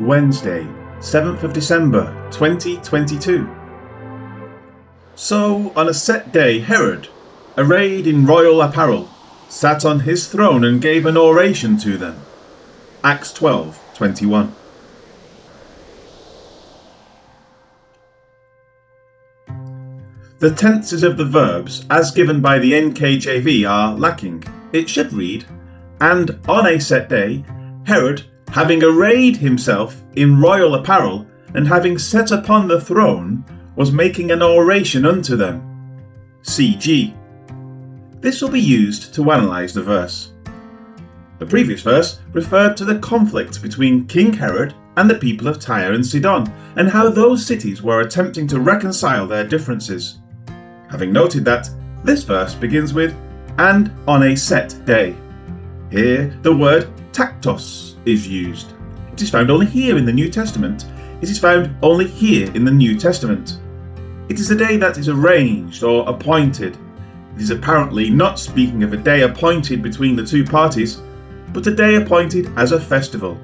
Wednesday, 7th of December, 2022. So, on a set day, Herod, arrayed in royal apparel, sat on his throne and gave an oration to them. Acts 12:21. The tenses of the verbs, as given by the NKJV, are lacking. It should read, and on a set day, Herod, having arrayed himself in royal apparel, and having set upon the throne, was making an oration unto them. CG. This will be used to analyse the verse. The previous verse referred to the conflict between King Herod and the people of Tyre and Sidon, and how those cities were attempting to reconcile their differences. Having noted that, this verse begins with, and on a set day. Here, the word tactos is used. It is found only here in the New Testament. It is a day that is arranged or appointed. It is apparently not speaking of a day appointed between the two parties, but a day appointed as a festival.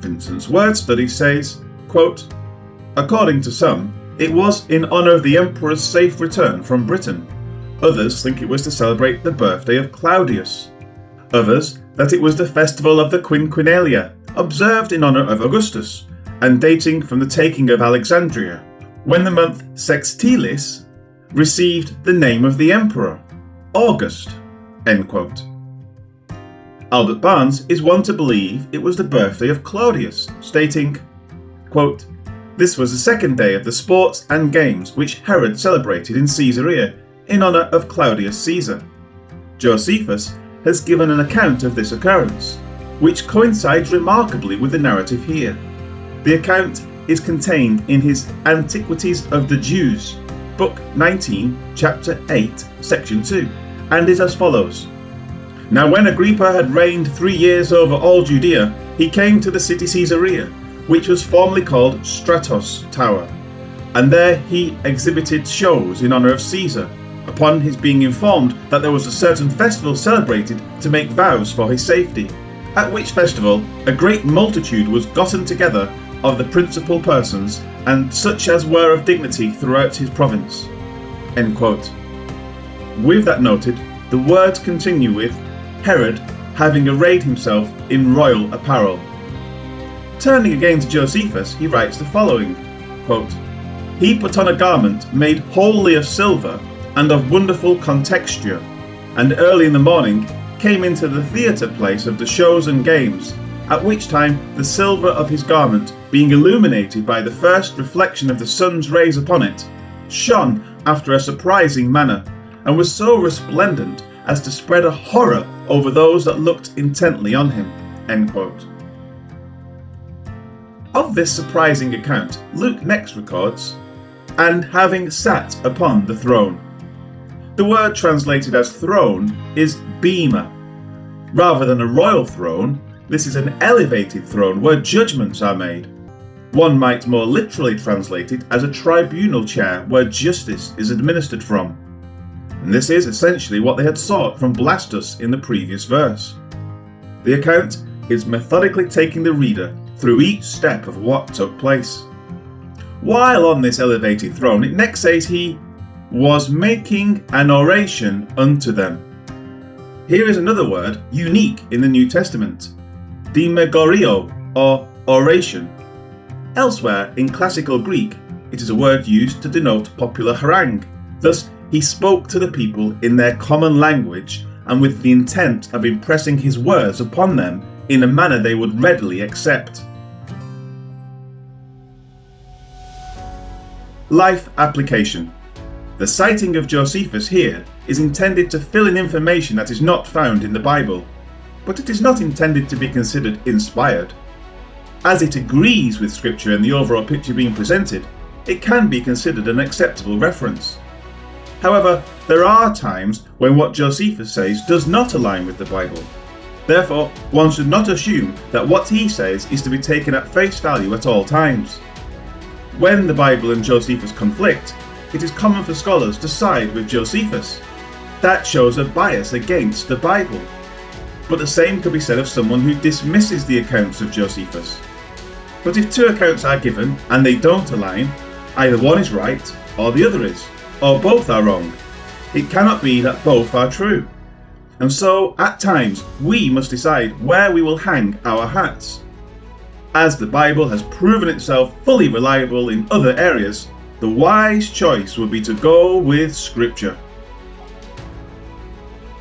Vincent's word study says, quote, according to some, it was in honour of the emperor's safe return from Britain. Others think it was to celebrate the birthday of Claudius. Others that it was the festival of the Quinquinalia, observed in honour of Augustus, and dating from the taking of Alexandria, when the month Sextilis received the name of the emperor, August, end quote. Albert Barnes is one to believe it was the birthday of Claudius, stating, quote, this was the second day of the sports and games which Herod celebrated in Caesarea in honour of Claudius Caesar. Josephus has given an account of this occurrence, which coincides remarkably with the narrative here. The account is contained in his Antiquities of the Jews, Book 19, Chapter 8, Section 2, and is as follows. Now when Agrippa had reigned 3 years over all Judea, he came to the city Caesarea, which was formerly called Stratos Tower, and there he exhibited shows in honour of Caesar, upon his being informed that there was a certain festival celebrated to make vows for his safety, at which festival a great multitude was gotten together of the principal persons, and such as were of dignity throughout his province. End quote. With that noted, the words continue with, Herod, having arrayed himself in royal apparel. Turning again to Josephus, he writes the following, quote, he put on a garment made wholly of silver and of wonderful contexture, and early in the morning came into the theatre place of the shows and games, at which time the silver of his garment, being illuminated by the first reflection of the sun's rays upon it, shone after a surprising manner, and was so resplendent as to spread a horror over those that looked intently on him. End quote. Of this surprising account, Luke next records, and having sat upon the throne. The word translated as throne is bema. Rather than a royal throne, this is an elevated throne where judgments are made. One might more literally translate it as a tribunal chair where justice is administered from. And this is essentially what they had sought from Blastus in the previous verse. The account is methodically taking the reader through each step of what took place. While on this elevated throne, it next says he was making an oration unto them. Here is another word unique in the New Testament, demagorio, or oration. Elsewhere in classical Greek, it is a word used to denote popular harangue. Thus, he spoke to the people in their common language and with the intent of impressing his words upon them in a manner they would readily accept. Life application. The citing of Josephus here is intended to fill in information that is not found in the Bible, but it is not intended to be considered inspired. As it agrees with Scripture and the overall picture being presented, it can be considered an acceptable reference. However, there are times when what Josephus says does not align with the Bible. Therefore, one should not assume that what he says is to be taken at face value at all times. When the Bible and Josephus conflict, it is common for scholars to side with Josephus. That shows a bias against the Bible. But the same could be said of someone who dismisses the accounts of Josephus. But if two accounts are given and they don't align, either one is right or the other is, or both are wrong. It cannot be that both are true. And so, at times, we must decide where we will hang our hats. As the Bible has proven itself fully reliable in other areas, the wise choice would be to go with Scripture.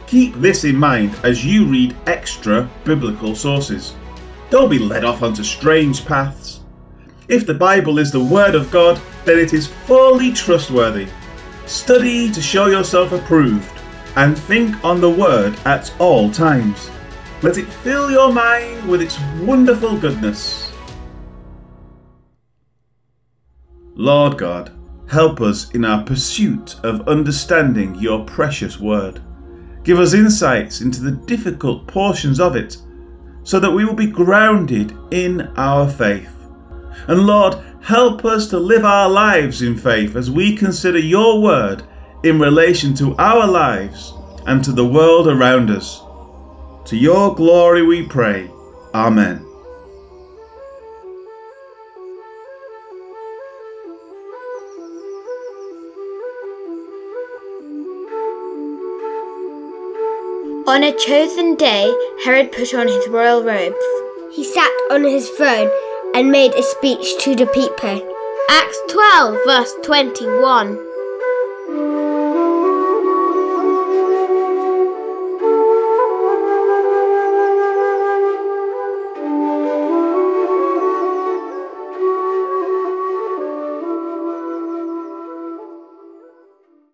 Keep this in mind as you read extra biblical sources. Don't be led off onto strange paths. If the Bible is the Word of God, then it is fully trustworthy. Study to show yourself approved, and think on the Word at all times. Let it fill your mind with its wonderful goodness. Lord God, help us in our pursuit of understanding your precious Word. Give us insights into the difficult portions of it, so that we will be grounded in our faith. And Lord, help us to live our lives in faith as we consider your word in relation to our lives and to the world around us. To your glory we pray. Amen. On a chosen day, Herod put on his royal robes. He sat on his throne and made a speech to the people. Acts 12, verse 21.